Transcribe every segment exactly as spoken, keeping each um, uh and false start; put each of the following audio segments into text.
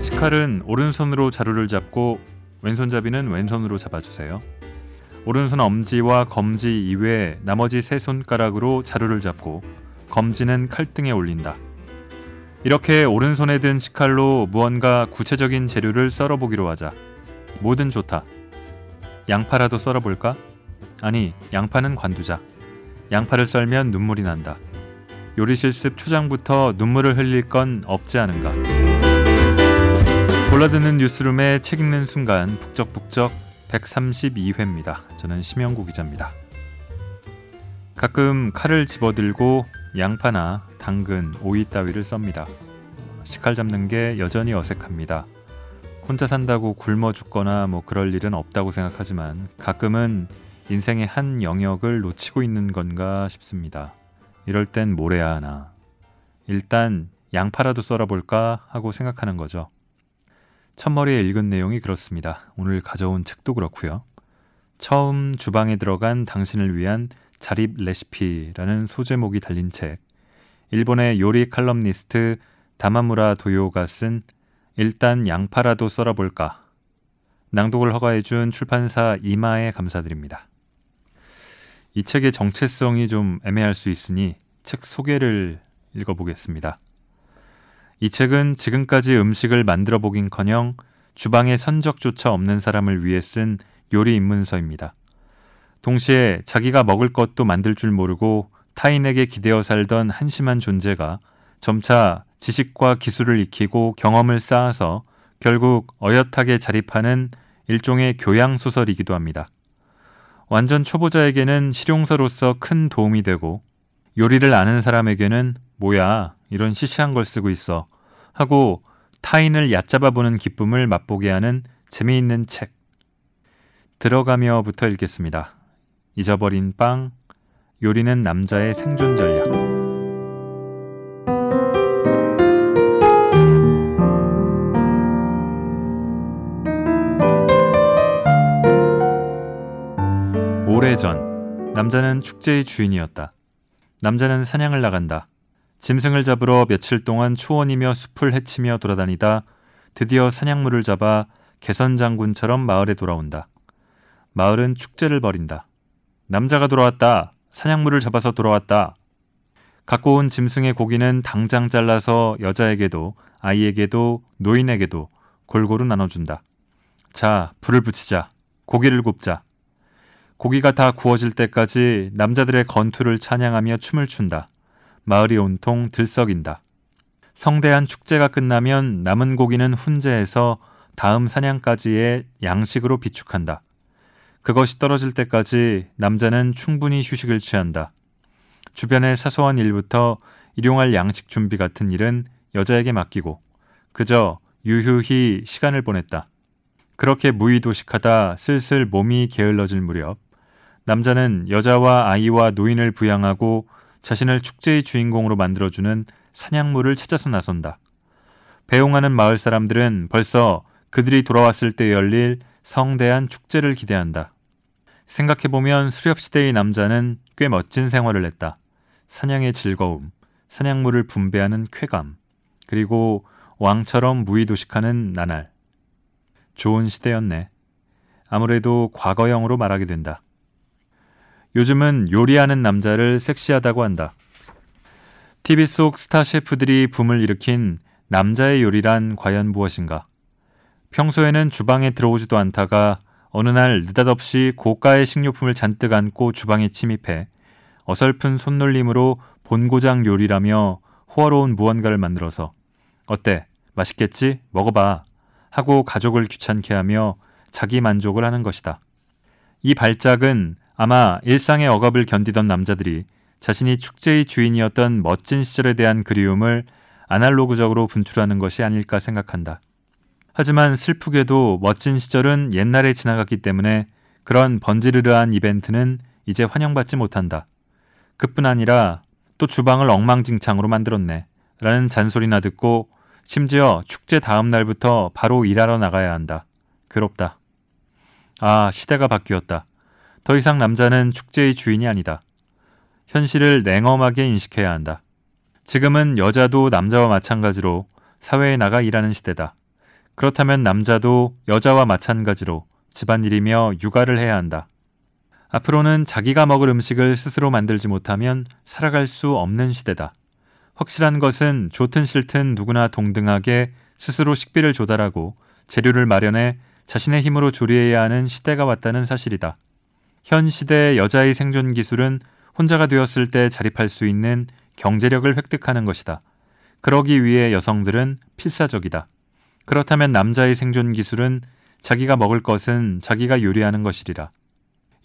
시칼은 오른손으로 자루를 잡고 왼손잡이는 왼손으로 잡아주세요. 오른손 엄지와 검지 이외에 나머지 세 손가락으로 자루를 잡고 검지는 칼등에 올린다. 이렇게 오른손에 든 시칼로 무언가 구체적인 재료를 썰어보기로 하자. 뭐든 좋다. 양파라도 썰어볼까? 아니, 양파는 관두자. 양파를 썰면 눈물이 난다. 요리 실습 초장부터 눈물을 흘릴 건 없지 않은가. 골라드는 뉴스룸의 책 읽는 순간 북적북적 백삼십이 회입니다. 저는 심영구 기자입니다. 가끔 칼을 집어들고 양파나 당근, 오이 따위를 썹니다. 시칼 잡는 게 여전히 어색합니다. 혼자 산다고 굶어 죽거나 뭐 그럴 일은 없다고 생각하지만 가끔은 인생의 한 영역을 놓치고 있는 건가 싶습니다. 이럴 땐 뭘 해야 하나. 일단 양파라도 썰어볼까 하고 생각하는 거죠. 첫머리에 읽은 내용이 그렇습니다. 오늘 가져온 책도 그렇고요. 처음 주방에 들어간 당신을 위한 자립 레시피라는 소제목이 달린 책, 일본의 요리 칼럼니스트 다마무라 도요가 쓴 일단 양파라도 썰어볼까, 낭독을 허가해준 출판사 이마에 감사드립니다. 이 책의 정체성이 좀 애매할 수 있으니 책 소개를 읽어보겠습니다. 이 책은 지금까지 음식을 만들어 보긴커녕 주방에 선적조차 없는 사람을 위해 쓴 요리 입문서입니다. 동시에 자기가 먹을 것도 만들 줄 모르고 타인에게 기대어 살던 한심한 존재가 점차 지식과 기술을 익히고 경험을 쌓아서 결국 어엿하게 자립하는 일종의 교양소설이기도 합니다. 완전 초보자에게는 실용서로서 큰 도움이 되고 요리를 아는 사람에게는 뭐야, 이런 시시한 걸 쓰고 있어 하고 타인을 얕잡아보는 기쁨을 맛보게 하는 재미있는 책. 들어가며부터 읽겠습니다. 잊어버린 빵, 요리는 남자의 생존 전략. 오래전, 남자는 축제의 주인이었다. 남자는 사냥을 나간다. 짐승을 잡으러 며칠 동안 초원이며 숲을 헤치며 돌아다니다 드디어 사냥물을 잡아 개선장군처럼 마을에 돌아온다. 마을은 축제를 벌인다. 남자가 돌아왔다. 사냥물을 잡아서 돌아왔다. 갖고 온 짐승의 고기는 당장 잘라서 여자에게도 아이에게도 노인에게도 골고루 나눠준다. 자, 불을 붙이자. 고기를 굽자. 고기가 다 구워질 때까지 남자들의 건투를 찬양하며 춤을 춘다. 마을이 온통 들썩인다. 성대한 축제가 끝나면 남은 고기는 훈제해서 다음 사냥까지의 양식으로 비축한다. 그것이 떨어질 때까지 남자는 충분히 휴식을 취한다. 주변의 사소한 일부터 일용할 양식 준비 같은 일은 여자에게 맡기고 그저 유유히 시간을 보냈다. 그렇게 무의도식하다 슬슬 몸이 게을러질 무렵 남자는 여자와 아이와 노인을 부양하고 자신을 축제의 주인공으로 만들어주는 사냥물을 찾아서 나선다. 배웅하는 마을 사람들은 벌써 그들이 돌아왔을 때 열릴 성대한 축제를 기대한다. 생각해보면 수렵시대의 남자는 꽤 멋진 생활을 했다. 사냥의 즐거움, 사냥물을 분배하는 쾌감, 그리고 왕처럼 무의도식하는 나날. 좋은 시대였네. 아무래도 과거형으로 말하게 된다. 요즘은 요리하는 남자를 섹시하다고 한다. 티비 속 스타 셰프들이 붐을 일으킨 남자의 요리란 과연 무엇인가? 평소에는 주방에 들어오지도 않다가 어느 날 느닷없이 고가의 식료품을 잔뜩 안고 주방에 침입해 어설픈 손놀림으로 본고장 요리라며 호화로운 무언가를 만들어서 어때? 맛있겠지? 먹어봐. 하고 가족을 귀찮게 하며 자기 만족을 하는 것이다. 이 발작은 아마 일상의 억압을 견디던 남자들이 자신이 축제의 주인이었던 멋진 시절에 대한 그리움을 아날로그적으로 분출하는 것이 아닐까 생각한다. 하지만 슬프게도 멋진 시절은 옛날에 지나갔기 때문에 그런 번지르르한 이벤트는 이제 환영받지 못한다. 그뿐 아니라 또 주방을 엉망진창으로 만들었네 라는 잔소리나 듣고 심지어 축제 다음 날부터 바로 일하러 나가야 한다. 괴롭다. 아, 시대가 바뀌었다. 더 이상 남자는 축제의 주인이 아니다. 현실을 냉엄하게 인식해야 한다. 지금은 여자도 남자와 마찬가지로 사회에 나가 일하는 시대다. 그렇다면 남자도 여자와 마찬가지로 집안일이며 육아를 해야 한다. 앞으로는 자기가 먹을 음식을 스스로 만들지 못하면 살아갈 수 없는 시대다. 확실한 것은 좋든 싫든 누구나 동등하게 스스로 식비를 조달하고 재료를 마련해 자신의 힘으로 조리해야 하는 시대가 왔다는 사실이다. 현 시대의 여자의 생존 기술은 혼자가 되었을 때 자립할 수 있는 경제력을 획득하는 것이다. 그러기 위해 여성들은 필사적이다. 그렇다면 남자의 생존 기술은 자기가 먹을 것은 자기가 요리하는 것이리라.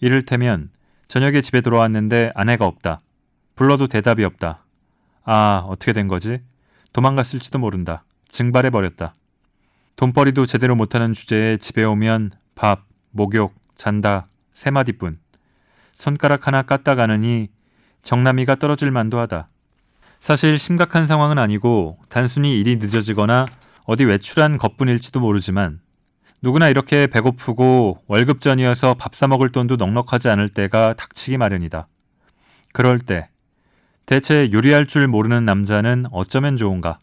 이를테면 저녁에 집에 돌아왔는데 아내가 없다. 불러도 대답이 없다. 아, 어떻게 된 거지? 도망갔을지도 모른다. 증발해버렸다. 돈벌이도 제대로 못하는 주제에 집에 오면 밥, 목욕, 잔다, 세 마디뿐. 손가락 하나 깠다 가느니 정남이가 떨어질 만도 하다. 사실 심각한 상황은 아니고 단순히 일이 늦어지거나 어디 외출한 것뿐일지도 모르지만 누구나 이렇게 배고프고 월급 전이어서 밥 사 먹을 돈도 넉넉하지 않을 때가 닥치기 마련이다. 그럴 때 대체 요리할 줄 모르는 남자는 어쩌면 좋은가?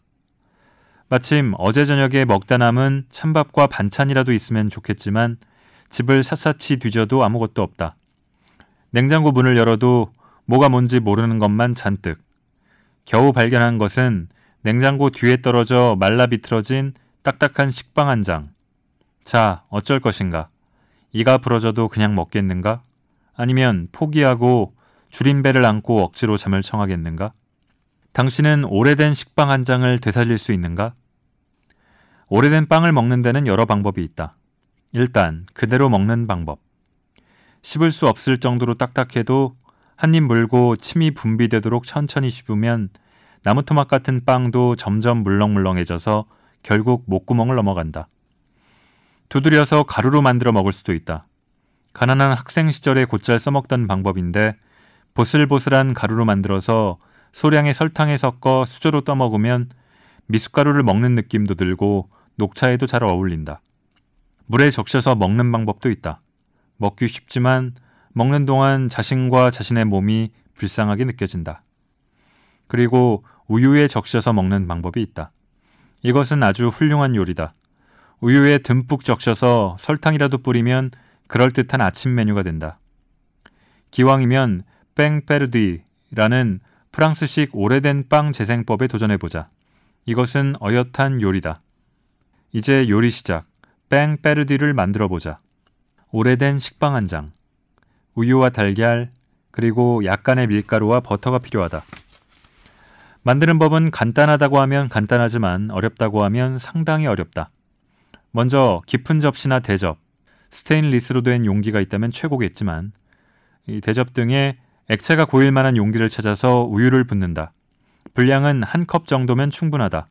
마침 어제 저녁에 먹다 남은 찬밥과 반찬이라도 있으면 좋겠지만 집을 샅샅이 뒤져도 아무것도 없다. 냉장고 문을 열어도 뭐가 뭔지 모르는 것만 잔뜩. 겨우 발견한 것은 냉장고 뒤에 떨어져 말라 비틀어진 딱딱한 식빵 한 장. 자, 어쩔 것인가? 이가 부러져도 그냥 먹겠는가? 아니면 포기하고 줄임배를 안고 억지로 잠을 청하겠는가? 당신은 오래된 식빵 한 장을 되살릴 수 있는가? 오래된 빵을 먹는 데는 여러 방법이 있다. 일단 그대로 먹는 방법. 씹을 수 없을 정도로 딱딱해도 한 입 물고 침이 분비되도록 천천히 씹으면 나무토막 같은 빵도 점점 물렁물렁해져서 결국 목구멍을 넘어간다. 두드려서 가루로 만들어 먹을 수도 있다. 가난한 학생 시절에 곧잘 써먹던 방법인데 보슬보슬한 가루로 만들어서 소량의 설탕에 섞어 수저로 떠먹으면 미숫가루를 먹는 느낌도 들고 녹차에도 잘 어울린다. 물에 적셔서 먹는 방법도 있다. 먹기 쉽지만 먹는 동안 자신과 자신의 몸이 불쌍하게 느껴진다. 그리고 우유에 적셔서 먹는 방법이 있다. 이것은 아주 훌륭한 요리다. 우유에 듬뿍 적셔서 설탕이라도 뿌리면 그럴듯한 아침 메뉴가 된다. 기왕이면 뱅 페르디라는 프랑스식 오래된 빵 재생법에 도전해보자. 이것은 어엿한 요리다. 이제 요리 시작. 뱅 페르디를 만들어보자. 오래된 식빵 한 장, 우유와 달걀, 그리고 약간의 밀가루와 버터가 필요하다. 만드는 법은 간단하다고 하면 간단하지만 어렵다고 하면 상당히 어렵다. 먼저 깊은 접시나 대접, 스테인리스로 된 용기가 있다면 최고겠지만 이 대접 등에 액체가 고일 만한 용기를 찾아서 우유를 붓는다. 분량은 한 컵 정도면 충분하다.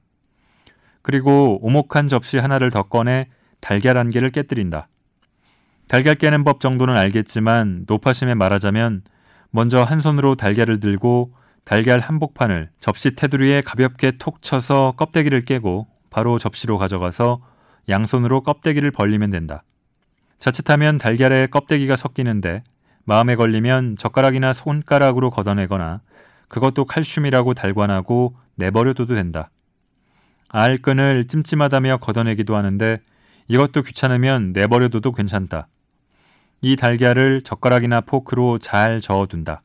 그리고 오목한 접시 하나를 더 꺼내 달걀 한 개를 깨뜨린다. 달걀 깨는 법 정도는 알겠지만 노파심에 말하자면 먼저 한 손으로 달걀을 들고 달걀 한복판을 접시 테두리에 가볍게 톡 쳐서 껍데기를 깨고 바로 접시로 가져가서 양손으로 껍데기를 벌리면 된다. 자칫하면 달걀에 껍데기가 섞이는데 마음에 걸리면 젓가락이나 손가락으로 걷어내거나 그것도 칼슘이라고 달관하고 내버려둬도 된다. 알끈을 찜찜하다며 걷어내기도 하는데 이것도 귀찮으면 내버려둬도 괜찮다. 이 달걀을 젓가락이나 포크로 잘 저어둔다.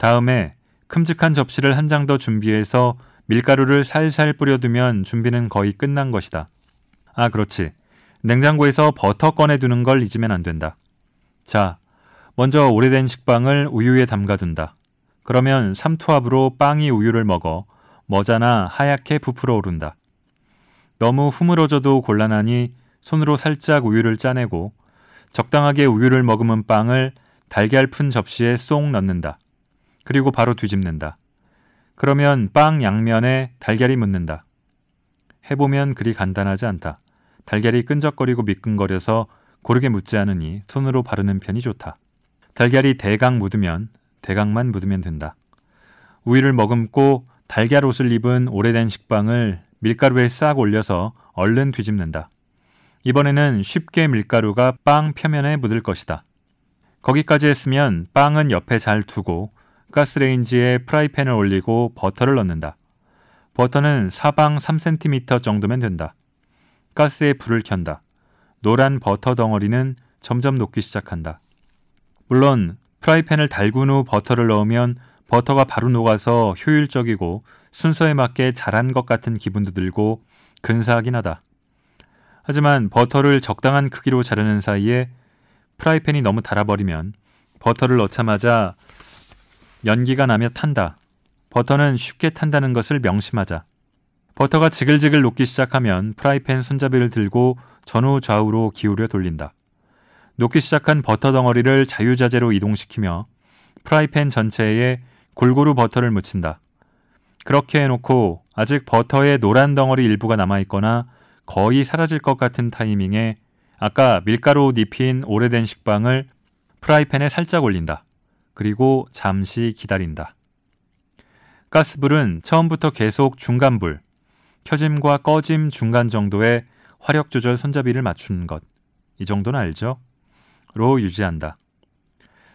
다음에 큼직한 접시를 한 장 더 준비해서 밀가루를 살살 뿌려두면 준비는 거의 끝난 것이다. 아, 그렇지. 냉장고에서 버터 꺼내두는 걸 잊으면 안 된다. 자, 먼저 오래된 식빵을 우유에 담가둔다. 그러면 삼투압으로 빵이 우유를 먹어 머자나 하얗게 부풀어 오른다. 너무 흐물어져도 곤란하니 손으로 살짝 우유를 짜내고 적당하게 우유를 머금은 빵을 달걀 푼 접시에 쏙 넣는다. 그리고 바로 뒤집는다. 그러면 빵 양면에 달걀이 묻는다. 해보면 그리 간단하지 않다. 달걀이 끈적거리고 미끈거려서 고르게 묻지 않으니 손으로 바르는 편이 좋다. 달걀이 대강 묻으면 대강만 묻으면 된다. 우유를 머금고 달걀 옷을 입은 오래된 식빵을 밀가루에 싹 올려서 얼른 뒤집는다. 이번에는 쉽게 밀가루가 빵 표면에 묻을 것이다. 거기까지 했으면 빵은 옆에 잘 두고 가스레인지에 프라이팬을 올리고 버터를 넣는다. 버터는 사방 삼 센티미터 정도면 된다. 가스에 불을 켠다. 노란 버터 덩어리는 점점 녹기 시작한다. 물론 프라이팬을 달군 후 버터를 넣으면 버터가 바로 녹아서 효율적이고 순서에 맞게 잘한 것 같은 기분도 들고 근사하긴 하다. 하지만 버터를 적당한 크기로 자르는 사이에 프라이팬이 너무 달아버리면 버터를 넣자마자 연기가 나며 탄다. 버터는 쉽게 탄다는 것을 명심하자. 버터가 지글지글 녹기 시작하면 프라이팬 손잡이를 들고 전후 좌우로 기울여 돌린다. 녹기 시작한 버터 덩어리를 자유자재로 이동시키며 프라이팬 전체에 골고루 버터를 묻힌다. 그렇게 해놓고 아직 버터의 노란 덩어리 일부가 남아있거나 거의 사라질 것 같은 타이밍에 아까 밀가루 입힌 오래된 식빵을 프라이팬에 살짝 올린다. 그리고 잠시 기다린다. 가스불은 처음부터 계속 중간불, 켜짐과 꺼짐 중간 정도의 화력 조절 손잡이를 맞추는 것, 이 정도는 알죠? 로 유지한다.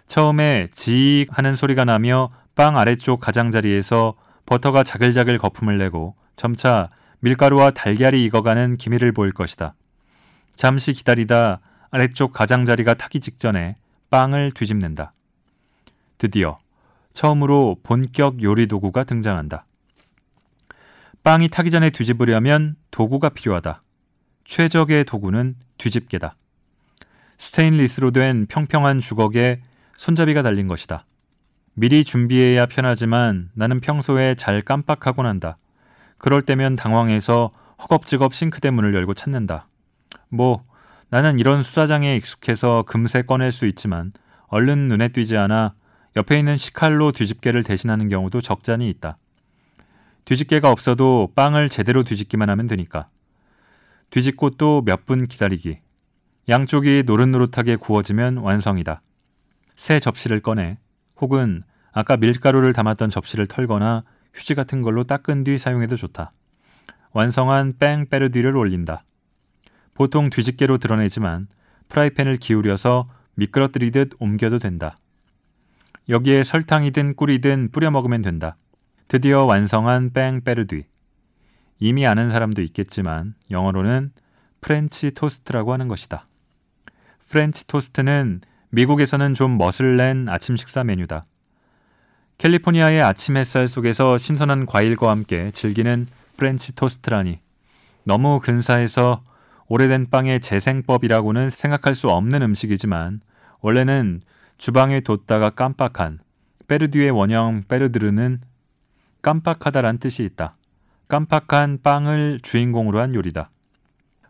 처음에 지익 하는 소리가 나며 빵 아래쪽 가장자리에서 버터가 자글자글 거품을 내고 점차 밀가루와 달걀이 익어가는 기미를 보일 것이다. 잠시 기다리다 아래쪽 가장자리가 타기 직전에 빵을 뒤집는다. 드디어 처음으로 본격 요리 도구가 등장한다. 빵이 타기 전에 뒤집으려면 도구가 필요하다. 최적의 도구는 뒤집개다. 스테인리스로 된 평평한 주걱에 손잡이가 달린 것이다. 미리 준비해야 편하지만 나는 평소에 잘 깜빡하곤 한다. 그럴 때면 당황해서 허겁지겁 싱크대 문을 열고 찾는다. 뭐, 나는 이런 수사장에 익숙해서 금세 꺼낼 수 있지만 얼른 눈에 띄지 않아 옆에 있는 식칼로 뒤집개를 대신하는 경우도 적잖이 있다. 뒤집개가 없어도 빵을 제대로 뒤집기만 하면 되니까. 뒤집고 또 몇 분 기다리기. 양쪽이 노릇노릇하게 구워지면 완성이다. 새 접시를 꺼내 혹은 아까 밀가루를 담았던 접시를 털거나 휴지 같은 걸로 닦은 뒤 사용해도 좋다. 완성한 뱅 페르디를 올린다. 보통 뒤집개로 드러내지만 프라이팬을 기울여서 미끄러뜨리듯 옮겨도 된다. 여기에 설탕이든 꿀이든 뿌려 먹으면 된다. 드디어 완성한 뱅 페르디. 이미 아는 사람도 있겠지만 영어로는 프렌치 토스트라고 하는 것이다. 프렌치 토스트는 미국에서는 좀 멋을 낸 아침 식사 메뉴다. 캘리포니아의 아침 햇살 속에서 신선한 과일과 함께 즐기는 프렌치 토스트라니 너무 근사해서 오래된 빵의 재생법이라고는 생각할 수 없는 음식이지만 원래는 주방에 뒀다가 깜빡한 페르디의 원형 페르드르는 깜빡하다란 뜻이 있다. 깜빡한 빵을 주인공으로 한 요리다.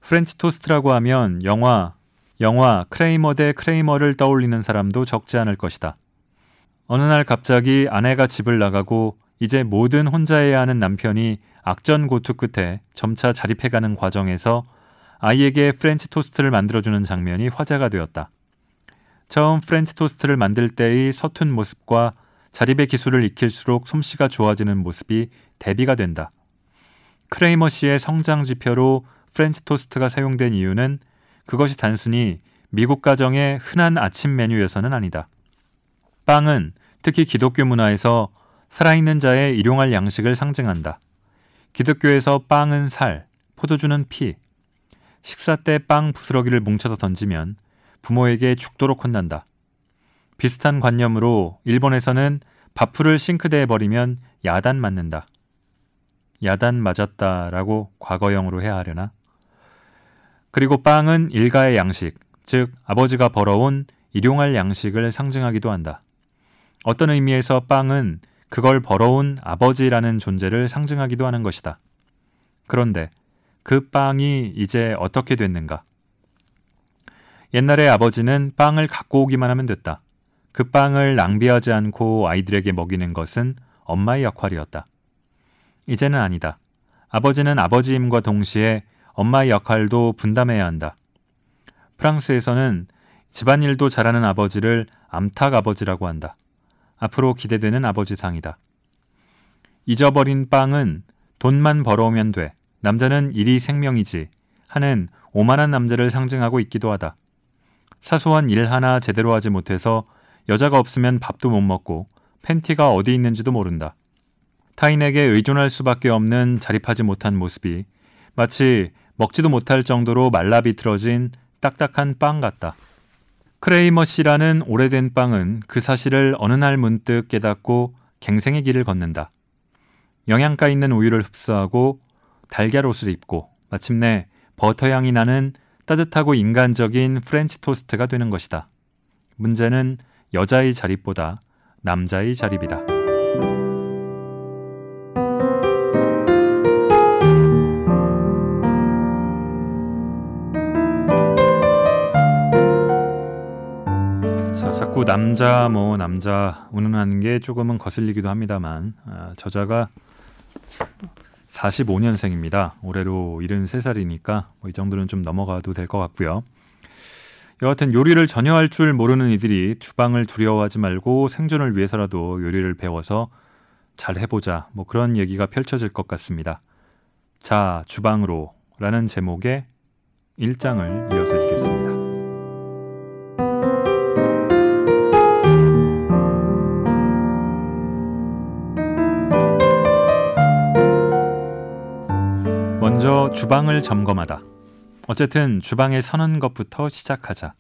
프렌치 토스트라고 하면 영화, 영화 크레이머 대 크레이머를 떠올리는 사람도 적지 않을 것이다. 어느 날 갑자기 아내가 집을 나가고 이제 뭐든 혼자 해야 하는 남편이 악전고투 끝에 점차 자립해가는 과정에서 아이에게 프렌치 토스트를 만들어주는 장면이 화제가 되었다. 처음 프렌치 토스트를 만들 때의 서툰 모습과 자립의 기술을 익힐수록 솜씨가 좋아지는 모습이 대비가 된다. 크레이머 씨의 성장 지표로 프렌치 토스트가 사용된 이유는 그것이 단순히 미국 가정의 흔한 아침 메뉴여서는 아니다. 빵은 특히 기독교 문화에서 살아있는 자의 일용할 양식을 상징한다. 기독교에서 빵은 살, 포도주는 피. 식사 때 빵 부스러기를 뭉쳐서 던지면 부모에게 죽도록 혼난다. 비슷한 관념으로 일본에서는 밥풀을 싱크대에 버리면 야단 맞는다. 야단 맞았다라고 과거형으로 해야 하려나? 그리고 빵은 일가의 양식, 즉 아버지가 벌어온 일용할 양식을 상징하기도 한다. 어떤 의미에서 빵은 그걸 벌어온 아버지라는 존재를 상징하기도 하는 것이다. 그런데 그 빵이 이제 어떻게 됐는가? 옛날에 아버지는 빵을 갖고 오기만 하면 됐다. 그 빵을 낭비하지 않고 아이들에게 먹이는 것은 엄마의 역할이었다. 이제는 아니다. 아버지는 아버지임과 동시에 엄마의 역할도 분담해야 한다. 프랑스에서는 집안일도 잘하는 아버지를 암탉 아버지라고 한다. 앞으로 기대되는 아버지상이다. 잊어버린 빵은 돈만 벌어오면 돼. 남자는 일이 생명이지. 하는 오만한 남자를 상징하고 있기도 하다. 사소한 일 하나 제대로 하지 못해서 여자가 없으면 밥도 못 먹고 팬티가 어디 있는지도 모른다. 타인에게 의존할 수밖에 없는 자립하지 못한 모습이 마치 먹지도 못할 정도로 말라비틀어진 딱딱한 빵 같다. 크레이머 씨라는 오래된 빵은 그 사실을 어느 날 문득 깨닫고 갱생의 길을 걷는다. 영양가 있는 우유를 흡수하고 달걀 옷을 입고 마침내 버터향이 나는 따뜻하고 인간적인 프렌치 토스트가 되는 것이다. 문제는 여자의 자립보다 남자의 자립이다. 자, 자꾸 남자 뭐 남자 운운하는 게 조금은 거슬리기도 합니다만 아, 저자가 사십오년생입니다. 올해로 일흔세살이니까 뭐 이 정도는 좀 넘어가도 될 것 같고요. 여하튼 요리를 전혀 할 줄 모르는 이들이 주방을 두려워하지 말고 생존을 위해서라도 요리를 배워서 잘 해보자 뭐 그런 얘기가 펼쳐질 것 같습니다. 자, 주방으로 라는 제목의 일장을 이어서 읽겠습니다. 먼저 주방을 점검하다. 어쨌든 주방에 서는 것부터 시작하자.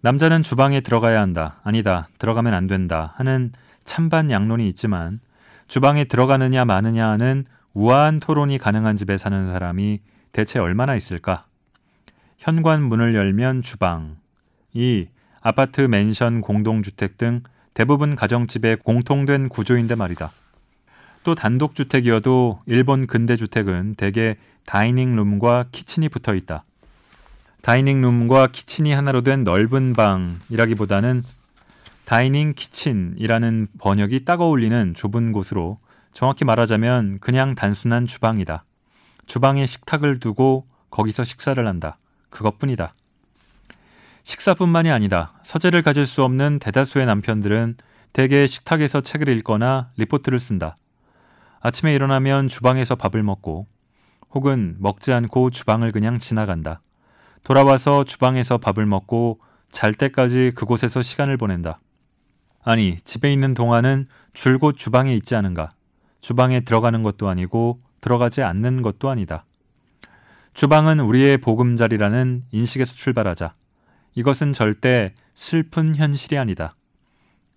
남자는 주방에 들어가야 한다, 아니다, 들어가면 안 된다 하는 찬반 양론이 있지만 주방에 들어가느냐 마느냐 하는 우아한 토론이 가능한 집에 사는 사람이 대체 얼마나 있을까? 현관 문을 열면 주방. 이 아파트, 맨션, 공동주택 등 대부분 가정집의 공통된 구조인데 말이다. 또 단독주택이어도 일본 근대주택은 대개 다이닝룸과 키친이 붙어있다. 다이닝룸과 키친이 하나로 된 넓은 방이라기보다는 다이닝 키친이라는 번역이 딱 어울리는 좁은 곳으로 정확히 말하자면 그냥 단순한 주방이다. 주방에 식탁을 두고 거기서 식사를 한다. 그것뿐이다. 식사뿐만이 아니다. 서재를 가질 수 없는 대다수의 남편들은 대개 식탁에서 책을 읽거나 리포트를 쓴다. 아침에 일어나면 주방에서 밥을 먹고 혹은 먹지 않고 주방을 그냥 지나간다. 돌아와서 주방에서 밥을 먹고 잘 때까지 그곳에서 시간을 보낸다. 아니, 집에 있는 동안은 줄곧 주방에 있지 않은가. 주방에 들어가는 것도 아니고 들어가지 않는 것도 아니다. 주방은 우리의 보금자리라는 인식에서 출발하자. 이것은 절대 슬픈 현실이 아니다.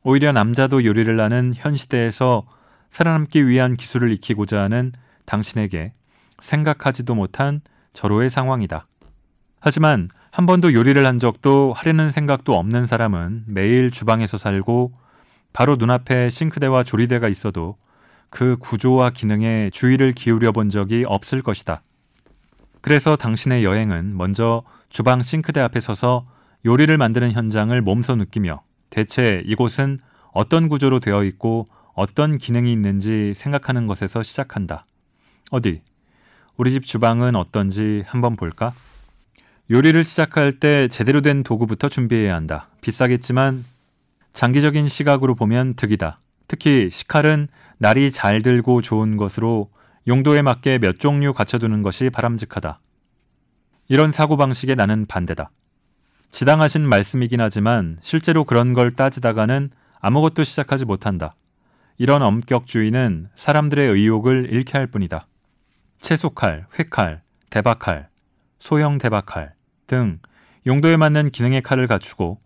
오히려 남자도 요리를 하는 현 시대에서 살아남기 위한 기술을 익히고자 하는 당신에게 생각하지도 못한 절호의 상황이다. 하지만 한 번도 요리를 한 적도 하려는 생각도 없는 사람은 매일 주방에서 살고 바로 눈앞에 싱크대와 조리대가 있어도 그 구조와 기능에 주의를 기울여 본 적이 없을 것이다. 그래서 당신의 여행은 먼저 주방 싱크대 앞에 서서 요리를 만드는 현장을 몸소 느끼며 대체 이곳은 어떤 구조로 되어 있고 어떤 기능이 있는지 생각하는 것에서 시작한다. 어디? 우리 집 주방은 어떤지 한번 볼까? 요리를 시작할 때 제대로 된 도구부터 준비해야 한다. 비싸겠지만 장기적인 시각으로 보면 득이다. 특히 식칼은 날이 잘 들고 좋은 것으로 용도에 맞게 몇 종류 갖춰두는 것이 바람직하다. 이런 사고방식에 나는 반대다. 지당하신 말씀이긴 하지만 실제로 그런 걸 따지다가는 아무것도 시작하지 못한다. 이런 엄격주의는 사람들의 의욕을 잃게 할 뿐이다. 채소칼, 회칼, 대박칼, 소형 대박칼 등 용도에 맞는 기능의 칼을 갖추고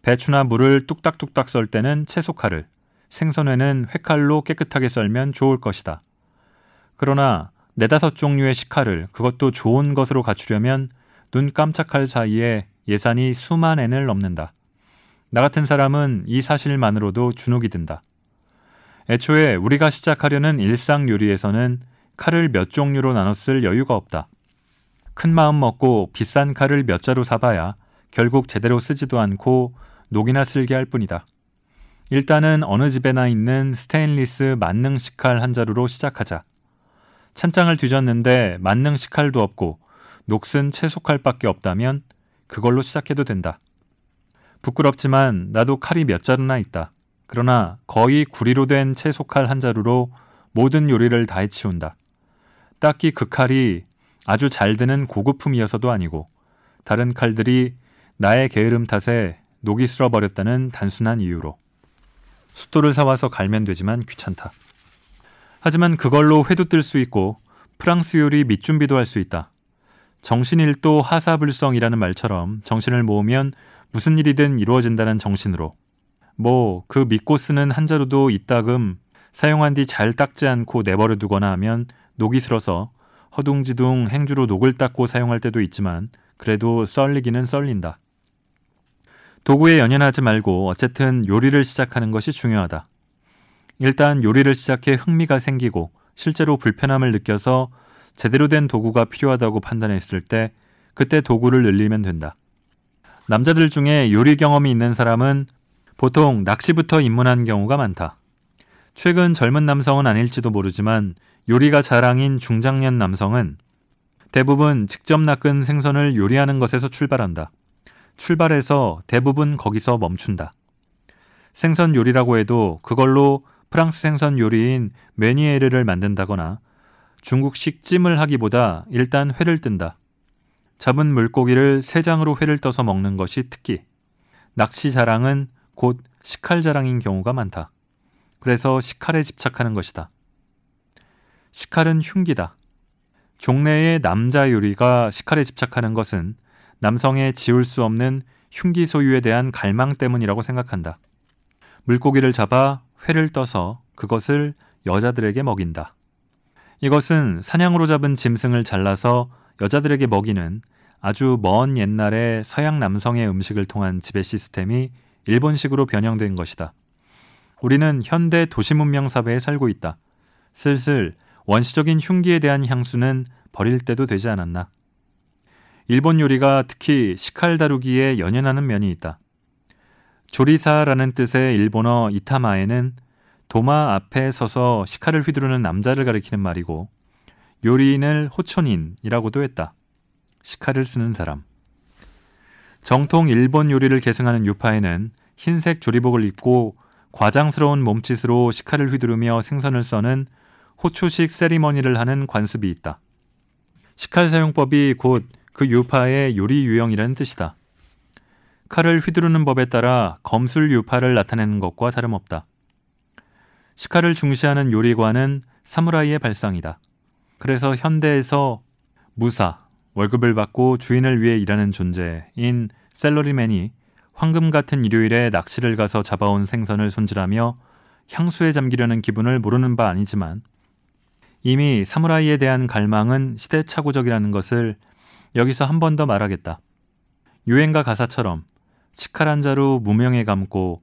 배추나 물을 뚝딱뚝딱 썰 때는 채소칼을, 생선회는 회칼로 깨끗하게 썰면 좋을 것이다. 그러나 네다섯 종류의 식칼을 그것도 좋은 것으로 갖추려면 눈 깜짝할 사이에 예산이 수만 엔을 넘는다. 나 같은 사람은 이 사실만으로도 주눅이 든다. 애초에 우리가 시작하려는 일상 요리에서는 칼을 몇 종류로 나눠 쓸 여유가 없다. 큰 마음 먹고 비싼 칼을 몇 자루 사봐야 결국 제대로 쓰지도 않고 녹이나 쓸게 할 뿐이다. 일단은 어느 집에나 있는 스테인리스 만능 식칼 한 자루로 시작하자. 찬장을 뒤졌는데 만능 식칼도 없고 녹슨 채소칼밖에 없다면 그걸로 시작해도 된다. 부끄럽지만 나도 칼이 몇 자루나 있다. 그러나 거의 구리로 된 채소칼 한 자루로 모든 요리를 다 해치운다. 딱히 그 칼이 아주 잘 드는 고급품이어서도 아니고 다른 칼들이 나의 게으름 탓에 녹이 쓸어버렸다는 단순한 이유로. 숫돌을 사와서 갈면 되지만 귀찮다. 하지만 그걸로 회도 뜰 수 있고 프랑스 요리 밑준비도 할 수 있다. 정신일도 하사불성이라는 말처럼 정신을 모으면 무슨 일이든 이루어진다는 정신으로. 뭐 그 믿고 쓰는 한자루도 이따금 사용한 뒤 잘 닦지 않고 내버려 두거나 하면 녹이 슬어서 허둥지둥 행주로 녹을 닦고 사용할 때도 있지만 그래도 썰리기는 썰린다. 도구에 연연하지 말고 어쨌든 요리를 시작하는 것이 중요하다. 일단 요리를 시작해 흥미가 생기고 실제로 불편함을 느껴서 제대로 된 도구가 필요하다고 판단했을 때 그때 도구를 늘리면 된다. 남자들 중에 요리 경험이 있는 사람은 보통 낚시부터 입문한 경우가 많다. 최근 젊은 남성은 아닐지도 모르지만 요리가 자랑인 중장년 남성은 대부분 직접 낚은 생선을 요리하는 것에서 출발한다. 출발해서 대부분 거기서 멈춘다. 생선 요리라고 해도 그걸로 프랑스 생선 요리인 메니에르를 만든다거나 중국식 찜을 하기보다 일단 회를 뜬다. 잡은 물고기를 세 장으로 회를 떠서 먹는 것이 특기. 낚시 자랑은 곧 식칼 자랑인 경우가 많다. 그래서 식칼에 집착하는 것이다. 식칼은 흉기다. 종래의 남자 요리가 식칼에 집착하는 것은 남성의 지울 수 없는 흉기 소유에 대한 갈망 때문이라고 생각한다. 물고기를 잡아 회를 떠서 그것을 여자들에게 먹인다. 이것은 사냥으로 잡은 짐승을 잘라서 여자들에게 먹이는 아주 먼 옛날의 서양 남성의 음식을 통한 지배 시스템이 일본식으로 변형된 것이다. 우리는 현대 도시문명 사회에 살고 있다. 슬슬 원시적인 흉기에 대한 향수는 버릴 때도 되지 않았나. 일본 요리가 특히 식칼 다루기에 연연하는 면이 있다. 조리사라는 뜻의 일본어 이타마에는 도마 앞에 서서 식칼을 휘두르는 남자를 가리키는 말이고 요리인을 호초닌이라고도 했다. 식칼을 쓰는 사람. 정통 일본 요리를 계승하는 유파에는 흰색 조리복을 입고 과장스러운 몸짓으로 식칼을 휘두르며 생선을 써는 호초식 세리머니를 하는 관습이 있다. 식칼 사용법이 곧 그 유파의 요리 유형이라는 뜻이다. 칼을 휘두르는 법에 따라 검술 유파를 나타내는 것과 다름없다. 식칼을 중시하는 요리관은 사무라이의 발상이다. 그래서 현대에서 무사, 월급을 받고 주인을 위해 일하는 존재인 셀러리맨이 황금 같은 일요일에 낚시를 가서 잡아온 생선을 손질하며 향수에 잠기려는 기분을 모르는 바 아니지만 이미 사무라이에 대한 갈망은 시대착오적이라는 것을 여기서 한 번 더 말하겠다. 유행가 가사처럼 식칼 한 자루 무명에 감고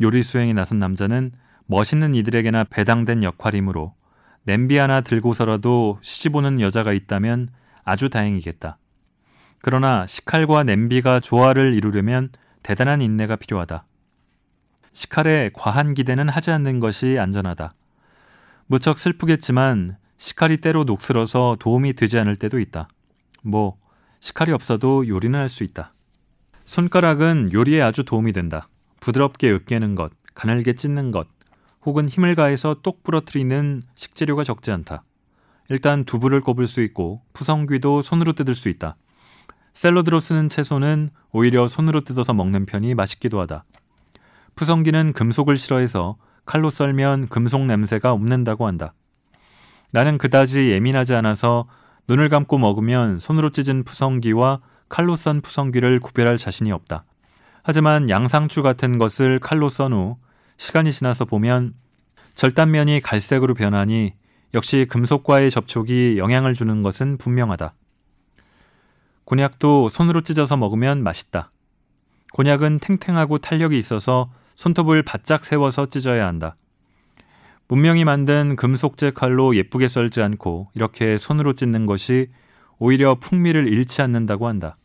요리 수행에 나선 남자는 멋있는 이들에게나 배당된 역할이므로 냄비 하나 들고서라도 시집오는 여자가 있다면 아주 다행이겠다. 그러나 식칼과 냄비가 조화를 이루려면 대단한 인내가 필요하다. 식칼에 과한 기대는 하지 않는 것이 안전하다. 무척 슬프겠지만 식칼이 때로 녹슬어서 도움이 되지 않을 때도 있다. 뭐 식칼이 없어도 요리는 할 수 있다. 손가락은 요리에 아주 도움이 된다. 부드럽게 으깨는 것, 가늘게 찢는 것, 혹은 힘을 가해서 똑 부러뜨리는 식재료가 적지 않다. 일단 두부를 꼽을 수 있고 푸성귀도 손으로 뜯을 수 있다. 샐러드로 쓰는 채소는 오히려 손으로 뜯어서 먹는 편이 맛있기도 하다. 푸성귀는 금속을 싫어해서 칼로 썰면 금속 냄새가 없는다고 한다. 나는 그다지 예민하지 않아서 눈을 감고 먹으면 손으로 찢은 푸성귀와 칼로 썬 푸성귀를 구별할 자신이 없다. 하지만 양상추 같은 것을 칼로 썬 후 시간이 지나서 보면 절단면이 갈색으로 변하니 역시 금속과의 접촉이 영향을 주는 것은 분명하다. 곤약도 손으로 찢어서 먹으면 맛있다. 곤약은 탱탱하고 탄력이 있어서 손톱을 바짝 세워서 찢어야 한다. 문명이 만든 금속재 칼로 예쁘게 썰지 않고 이렇게 손으로 찢는 것이 오히려 풍미를 잃지 않는다고 한다.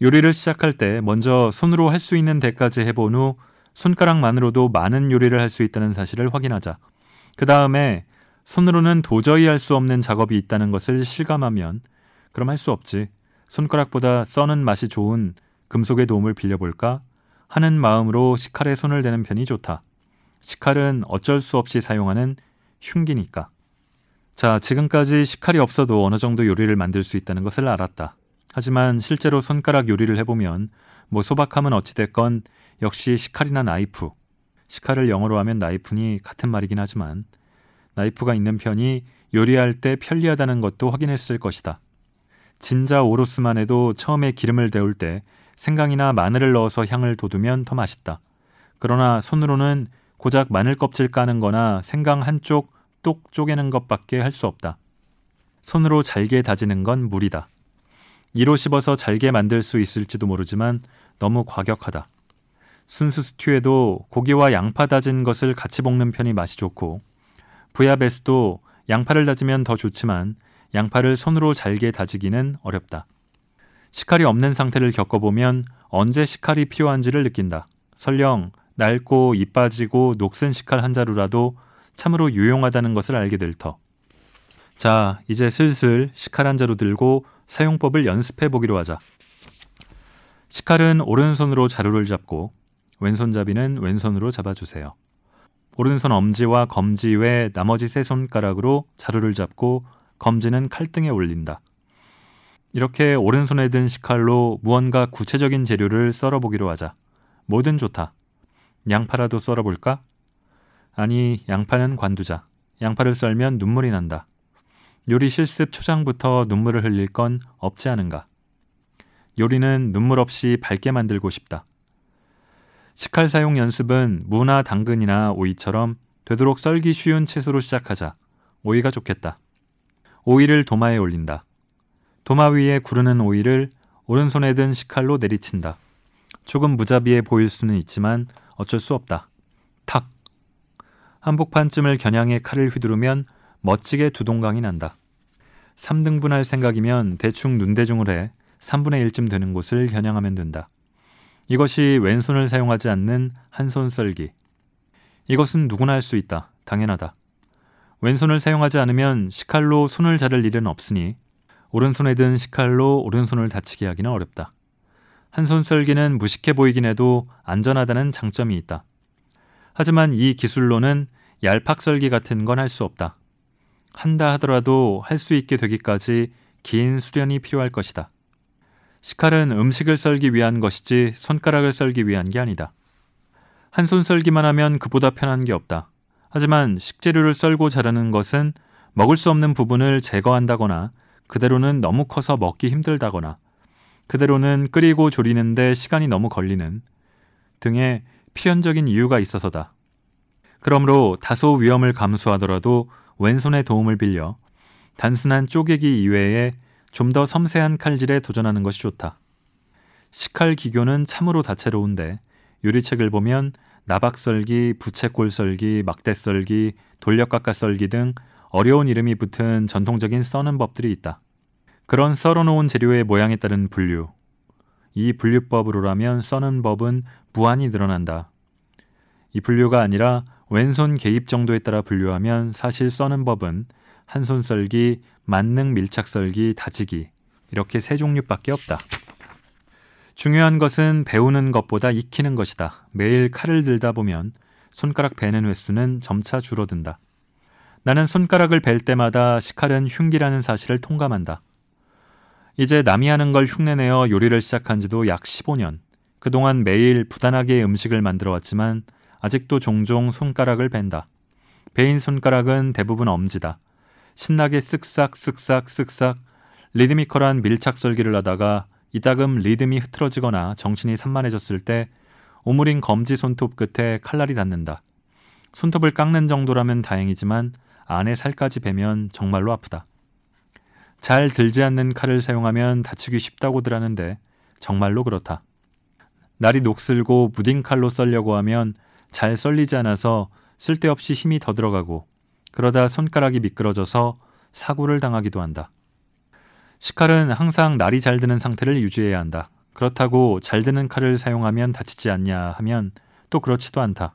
요리를 시작할 때 먼저 손으로 할 수 있는 데까지 해본 후 손가락만으로도 많은 요리를 할 수 있다는 사실을 확인하자. 그 다음에 손으로는 도저히 할 수 없는 작업이 있다는 것을 실감하면 그럼 할 수 없지. 손가락보다 써는 맛이 좋은 금속의 도움을 빌려볼까 하는 마음으로 식칼에 손을 대는 편이 좋다. 식칼은 어쩔 수 없이 사용하는 흉기니까. 자, 지금까지 식칼이 없어도 어느 정도 요리를 만들 수 있다는 것을 알았다. 하지만 실제로 손가락 요리를 해보면 뭐 소박함은 어찌됐건 역시 시칼이나 나이프, 시칼을 영어로 하면 나이프니 같은 말이긴 하지만 나이프가 있는 편이 요리할 때 편리하다는 것도 확인했을 것이다. 진자 오로스만 해도 처음에 기름을 데울 때 생강이나 마늘을 넣어서 향을 돋우면 더 맛있다. 그러나 손으로는 고작 마늘 껍질 까는 거나 생강 한쪽 똑 쪼개는 것밖에 할 수 없다. 손으로 잘게 다지는 건 무리다. 이로 씹어서 잘게 만들 수 있을지도 모르지만 너무 과격하다. 순수 스튜에도 고기와 양파 다진 것을 같이 볶는 편이 맛이 좋고 부야베스도 양파를 다지면 더 좋지만 양파를 손으로 잘게 다지기는 어렵다. 시칼이 없는 상태를 겪어보면 언제 시칼이 필요한지를 느낀다. 설령 낡고 이빠지고 녹슨 시칼 한 자루라도 참으로 유용하다는 것을 알게 될 터. 자, 이제 슬슬 시칼 한 자루 들고 사용법을 연습해 보기로 하자. 시칼은 오른손으로 자루를 잡고 왼손잡이는 왼손으로 잡아주세요. 오른손 엄지와 검지 외 나머지 세 손가락으로 자루를 잡고 검지는 칼등에 올린다. 이렇게 오른손에 든 시칼로 무언가 구체적인 재료를 썰어보기로 하자. 뭐든 좋다. 양파라도 썰어볼까? 아니, 양파는 관두자. 양파를 썰면 눈물이 난다. 요리 실습 초장부터 눈물을 흘릴 건 없지 않은가. 요리는 눈물 없이 밝게 만들고 싶다. 시칼 사용 연습은 무나 당근이나 오이처럼 되도록 썰기 쉬운 채소로 시작하자. 오이가 좋겠다. 오이를 도마에 올린다. 도마 위에 구르는 오이를 오른손에 든 시칼로 내리친다. 조금 무자비해 보일 수는 있지만 어쩔 수 없다. 탁! 한복판쯤을 겨냥해 칼을 휘두르면 멋지게 두 동강이 난다. 삼 등분할 생각이면 대충 눈대중을 해 삼분의 일쯤 되는 곳을 겨냥하면 된다. 이것이 왼손을 사용하지 않는 한손 썰기. 이것은 누구나 할 수 있다. 당연하다. 왼손을 사용하지 않으면 시칼로 손을 자를 일은 없으니 오른손에 든 시칼로 오른손을 다치게 하기는 어렵다. 한손 썰기는 무식해 보이긴 해도 안전하다는 장점이 있다. 하지만 이 기술로는 얄팍 썰기 같은 건 할 수 없다. 한다 하더라도 할 수 있게 되기까지 긴 수련이 필요할 것이다. 시칼은 음식을 썰기 위한 것이지 손가락을 썰기 위한 게 아니다. 한손 썰기만 하면 그보다 편한 게 없다. 하지만 식재료를 썰고 자르는 것은 먹을 수 없는 부분을 제거한다거나 그대로는 너무 커서 먹기 힘들다거나 그대로는 끓이고 조리는데 시간이 너무 걸리는 등의 필연적인 이유가 있어서다. 그러므로 다소 위험을 감수하더라도 왼손의 도움을 빌려 단순한 쪼개기 이외에 좀 더 섬세한 칼질에 도전하는 것이 좋다. 시칼 기교는 참으로 다채로운데 요리책을 보면 나박썰기, 부채꼴썰기, 막대썰기, 돌려깎아썰기 등 어려운 이름이 붙은 전통적인 써는 법들이 있다. 그런 썰어놓은 재료의 모양에 따른 분류. 이 분류법으로라면 써는 법은 무한히 늘어난다. 이 분류가 아니라 왼손 개입 정도에 따라 분류하면 사실 써는 법은 한손 썰기, 만능 밀착 썰기, 다지기 이렇게 세 종류밖에 없다. 중요한 것은 배우는 것보다 익히는 것이다. 매일 칼을 들다 보면 손가락 베는 횟수는 점차 줄어든다. 나는 손가락을 벨 때마다 시칼은 흉기라는 사실을 통감한다. 이제 남이 하는 걸 흉내내어 요리를 시작한 지도 약 십오 년. 그동안 매일 부단하게 음식을 만들어 왔지만 아직도 종종 손가락을 벤다. 베인 손가락은 대부분 엄지다. 신나게 쓱싹 쓱싹 쓱싹 리드미컬한 밀착 썰기를 하다가 이따금 리듬이 흐트러지거나 정신이 산만해졌을 때 오므린 검지 손톱 끝에 칼날이 닿는다. 손톱을 깎는 정도라면 다행이지만 안에 살까지 베면 정말로 아프다. 잘 들지 않는 칼을 사용하면 다치기 쉽다고들 하는데 정말로 그렇다. 날이 녹슬고 무딘 칼로 썰려고 하면 잘 썰리지 않아서 쓸데없이 힘이 더 들어가고 그러다 손가락이 미끄러져서 사고를 당하기도 한다. 시칼은 항상 날이 잘 드는 상태를 유지해야 한다. 그렇다고 잘 드는 칼을 사용하면 다치지 않냐 하면 또 그렇지도 않다.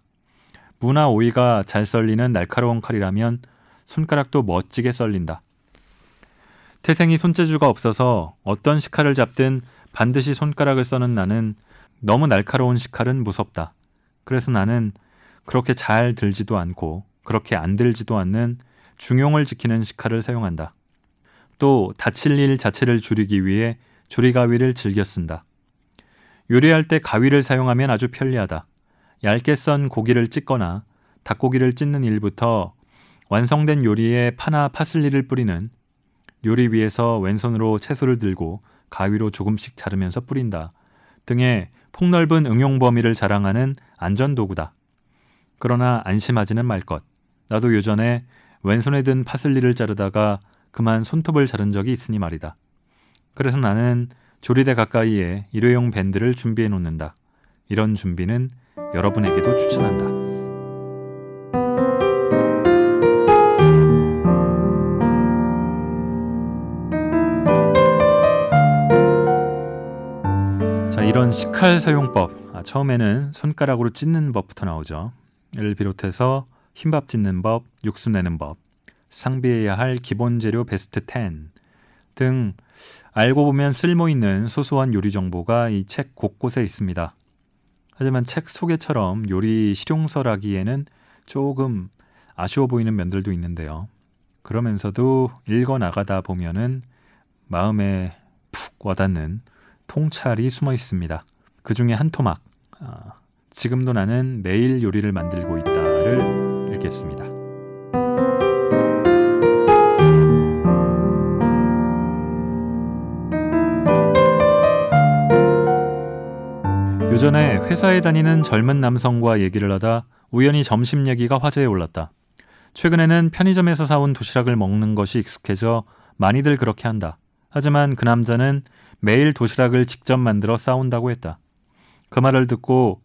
무나 오이가 잘 썰리는 날카로운 칼이라면 손가락도 멋지게 썰린다. 태생이 손재주가 없어서 어떤 시칼을 잡든 반드시 손가락을 써는 나는 너무 날카로운 시칼은 무섭다. 그래서 나는 그렇게 잘 들지도 않고 그렇게 안 들지도 않는 중용을 지키는 시칼을 사용한다. 또 다칠 일 자체를 줄이기 위해 조리가위를 즐겨 쓴다. 요리할 때 가위를 사용하면 아주 편리하다. 얇게 썬 고기를 찢거나 닭고기를 찢는 일부터 완성된 요리에 파나 파슬리를 뿌리는, 요리 위에서 왼손으로 채소를 들고 가위로 조금씩 자르면서 뿌린다 등의 폭넓은 응용 범위를 자랑하는 안전도구다. 그러나 안심하지는 말 것. 나도 예전에 왼손에 든 파슬리를 자르다가 그만 손톱을 자른 적이 있으니 말이다. 그래서 나는 조리대 가까이에 일회용 밴드를 준비해 놓는다. 이런 준비는 여러분에게도 추천한다. 자, 이런 식칼 사용법. 아, 처음에는 손가락으로 찢는 법부터 나오죠. 이를 비롯해서 흰밥 찢는 법, 육수 내는 법, 상비해야 할 기본 재료 베스트 십 등 알고 보면 쓸모있는 소소한 요리 정보가 이 책 곳곳에 있습니다. 하지만 책 소개처럼 요리 실용서라기에는 조금 아쉬워 보이는 면들도 있는데요. 그러면서도 읽어나가다 보면은 마음에 푹 와닿는 통찰이 숨어 있습니다. 그 중에 한 토막, 아, 지금도 나는 매일 요리를 만들고 있다를 읽겠습니다. 요전에 회사에 다니는 젊은 남성과 얘기를 하다 우연히 점심 얘기가 화제에 올랐다. 최근에는 편의점에서 사온 도시락을 먹는 것이 익숙해져 많이들 그렇게 한다. 하지만 그 남자는 매일 도시락을 직접 만들어 싸온다고 했다. 그 말을 듣고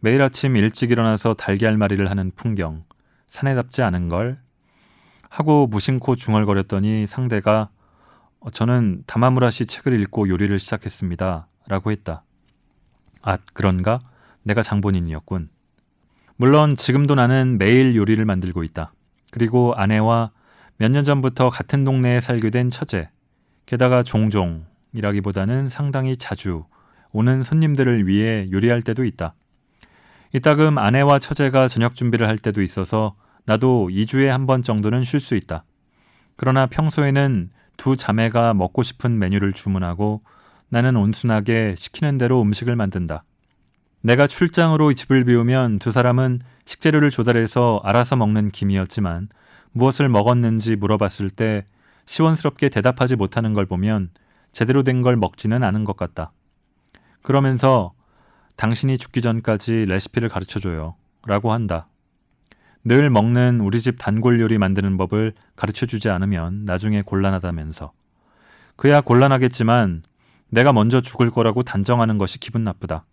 매일 아침 일찍 일어나서 달걀말이를 하는 풍경, 사내답지 않은 걸? 하고 무심코 중얼거렸더니 상대가 저는 다마무라 씨 책을 읽고 요리를 시작했습니다. 라고 했다. 아, 그런가? 내가 장본인이었군. 물론 지금도 나는 매일 요리를 만들고 있다. 그리고 아내와 몇 년 전부터 같은 동네에 살게 된 처제, 게다가 종종이라기보다는 상당히 자주 오는 손님들을 위해 요리할 때도 있다. 이따금 아내와 처제가 저녁 준비를 할 때도 있어서 나도 이 주에 한 번 정도는 쉴 수 있다. 그러나 평소에는 두 자매가 먹고 싶은 메뉴를 주문하고 나는 온순하게 시키는 대로 음식을 만든다. 내가 출장으로 집을 비우면 두 사람은 식재료를 조달해서 알아서 먹는 김이었지만 무엇을 먹었는지 물어봤을 때 시원스럽게 대답하지 못하는 걸 보면 제대로 된 걸 먹지는 않은 것 같다. 그러면서 당신이 죽기 전까지 레시피를 가르쳐줘요 라고 한다. 늘 먹는 우리 집 단골 요리 만드는 법을 가르쳐주지 않으면 나중에 곤란하다면서. 그야 곤란하겠지만 내가 먼저 죽을 거라고 단정하는 것이 기분 나쁘다.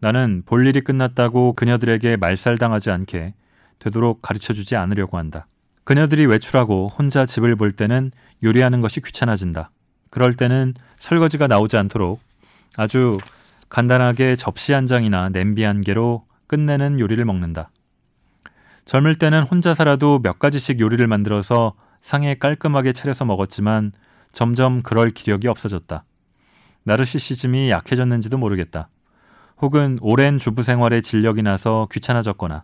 나는 볼 일이 끝났다고 그녀들에게 말살당하지 않게 되도록 가르쳐주지 않으려고 한다. 그녀들이 외출하고 혼자 집을 볼 때는 요리하는 것이 귀찮아진다. 그럴 때는 설거지가 나오지 않도록 아주 간단하게 접시 한 장이나 냄비 한 개로 끝내는 요리를 먹는다. 젊을 때는 혼자 살아도 몇 가지씩 요리를 만들어서 상에 깔끔하게 차려서 먹었지만 점점 그럴 기력이 없어졌다. 나르시시즘이 약해졌는지도 모르겠다. 혹은 오랜 주부 생활에 진력이 나서 귀찮아졌거나.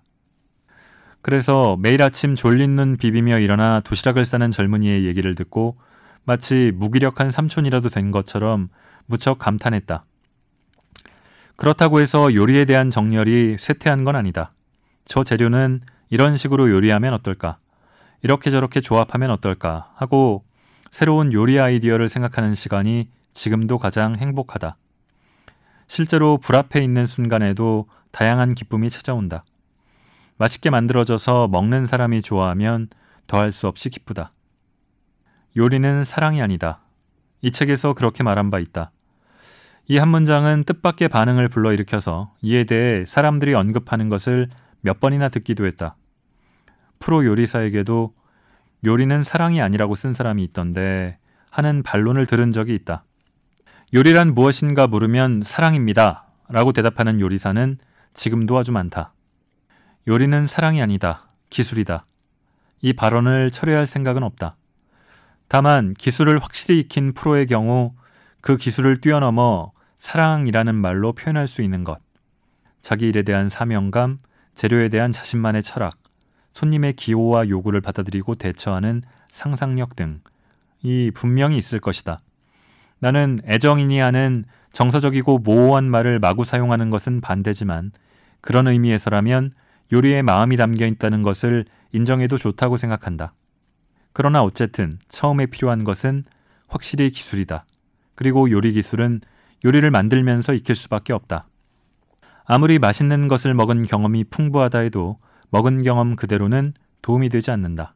그래서 매일 아침 졸린 눈 비비며 일어나 도시락을 싸는 젊은이의 얘기를 듣고 마치 무기력한 삼촌이라도 된 것처럼 무척 감탄했다. 그렇다고 해서 요리에 대한 정열이 쇠퇴한 건 아니다. 저 재료는 이런 식으로 요리하면 어떨까? 이렇게 저렇게 조합하면 어떨까? 하고 새로운 요리 아이디어를 생각하는 시간이 지금도 가장 행복하다. 실제로 불 앞에 있는 순간에도 다양한 기쁨이 찾아온다. 맛있게 만들어져서 먹는 사람이 좋아하면 더할 수 없이 기쁘다. 요리는 사랑이 아니다. 이 책에서 그렇게 말한 바 있다. 이 한 문장은 뜻밖의 반응을 불러일으켜서 이에 대해 사람들이 언급하는 것을 몇 번이나 듣기도 했다. 프로 요리사에게도 요리는 사랑이 아니라고 쓴 사람이 있던데 하는 반론을 들은 적이 있다. 요리란 무엇인가 물으면 사랑입니다 라고 대답하는 요리사는 지금도 아주 많다. 요리는 사랑이 아니다. 기술이다. 이 발언을 철회할 생각은 없다. 다만 기술을 확실히 익힌 프로의 경우 그 기술을 뛰어넘어 사랑이라는 말로 표현할 수 있는 것. 자기 일에 대한 사명감, 재료에 대한 자신만의 철학, 손님의 기호와 요구를 받아들이고 대처하는 상상력 등 이 분명히 있을 것이다. 나는 애정인이 하는 정서적이고 모호한 말을 마구 사용하는 것은 반대지만 그런 의미에서라면 요리에 마음이 담겨있다는 것을 인정해도 좋다고 생각한다. 그러나 어쨌든 처음에 필요한 것은 확실히 기술이다. 그리고 요리 기술은 요리를 만들면서 익힐 수밖에 없다. 아무리 맛있는 것을 먹은 경험이 풍부하다 해도 먹은 경험 그대로는 도움이 되지 않는다.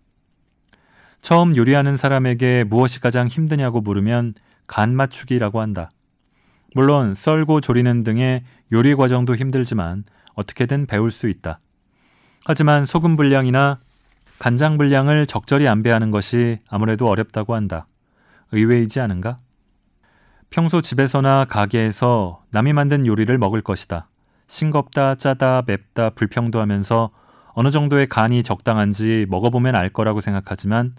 처음 요리하는 사람에게 무엇이 가장 힘드냐고 물으면 간 맞추기라고 한다. 물론 썰고 조리는 등의 요리 과정도 힘들지만 어떻게든 배울 수 있다. 하지만 소금 분량이나 간장 분량을 적절히 안배하는 것이 아무래도 어렵다고 한다. 의외이지 않은가? 평소 집에서나 가게에서 남이 만든 요리를 먹을 것이다. 싱겁다, 짜다, 맵다, 불평도 하면서 어느 정도의 간이 적당한지 먹어보면 알 거라고 생각하지만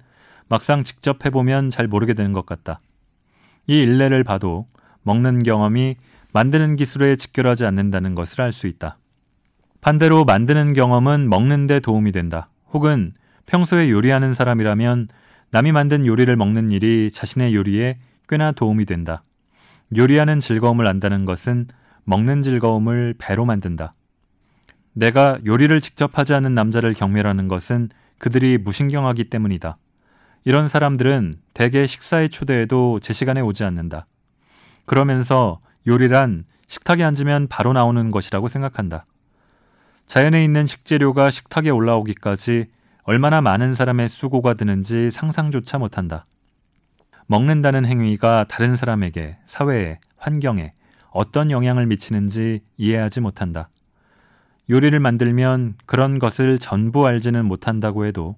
막상 직접 해보면 잘 모르게 되는 것 같다. 이 일례를 봐도 먹는 경험이 만드는 기술에 직결하지 않는다는 것을 알 수 있다. 반대로 만드는 경험은 먹는 데 도움이 된다. 혹은 평소에 요리하는 사람이라면 남이 만든 요리를 먹는 일이 자신의 요리에 꽤나 도움이 된다. 요리하는 즐거움을 안다는 것은 먹는 즐거움을 배로 만든다. 내가 요리를 직접 하지 않는 남자를 경멸하는 것은 그들이 무신경하기 때문이다. 이런 사람들은 대개 식사에 초대해도 제 시간에 오지 않는다. 그러면서 요리란 식탁에 앉으면 바로 나오는 것이라고 생각한다. 자연에 있는 식재료가 식탁에 올라오기까지 얼마나 많은 사람의 수고가 드는지 상상조차 못한다. 먹는다는 행위가 다른 사람에게, 사회에, 환경에 어떤 영향을 미치는지 이해하지 못한다. 요리를 만들면 그런 것을 전부 알지는 못한다고 해도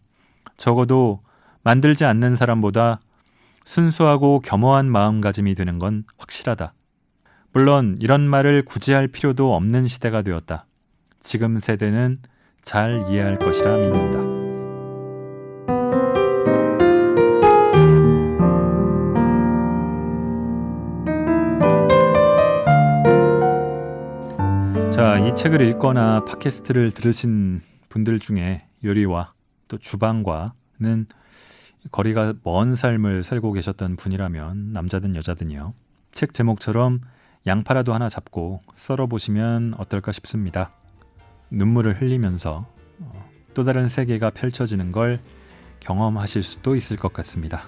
적어도 만들지 않는 사람보다 순수하고 겸허한 마음가짐이 되는 건 확실하다. 물론 이런 말을 굳이 할 필요도 없는 시대가 되었다. 지금 세대는 잘 이해할 것이라 믿는다. 자, 이 책을 읽거나 팟캐스트를 들으신 분들 중에 요리와 또 주방과는 거리가 먼 삶을 살고 계셨던 분이라면 남자든 여자든요. 책 제목처럼 양파라도 하나 잡고 썰어보시면 어떨까 싶습니다. 눈물을 흘리면서 또 다른 세계가 펼쳐지는 걸 경험하실 수도 있을 것 같습니다.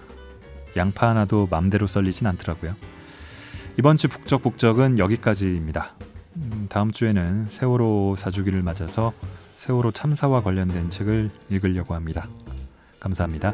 양파 하나도 맘대로 썰리진 않더라고요. 이번 주 북적북적은 여기까지입니다. 다음 주에는 세월호 사주기를 맞아서 세월호 참사와 관련된 책을 읽으려고 합니다. 감사합니다.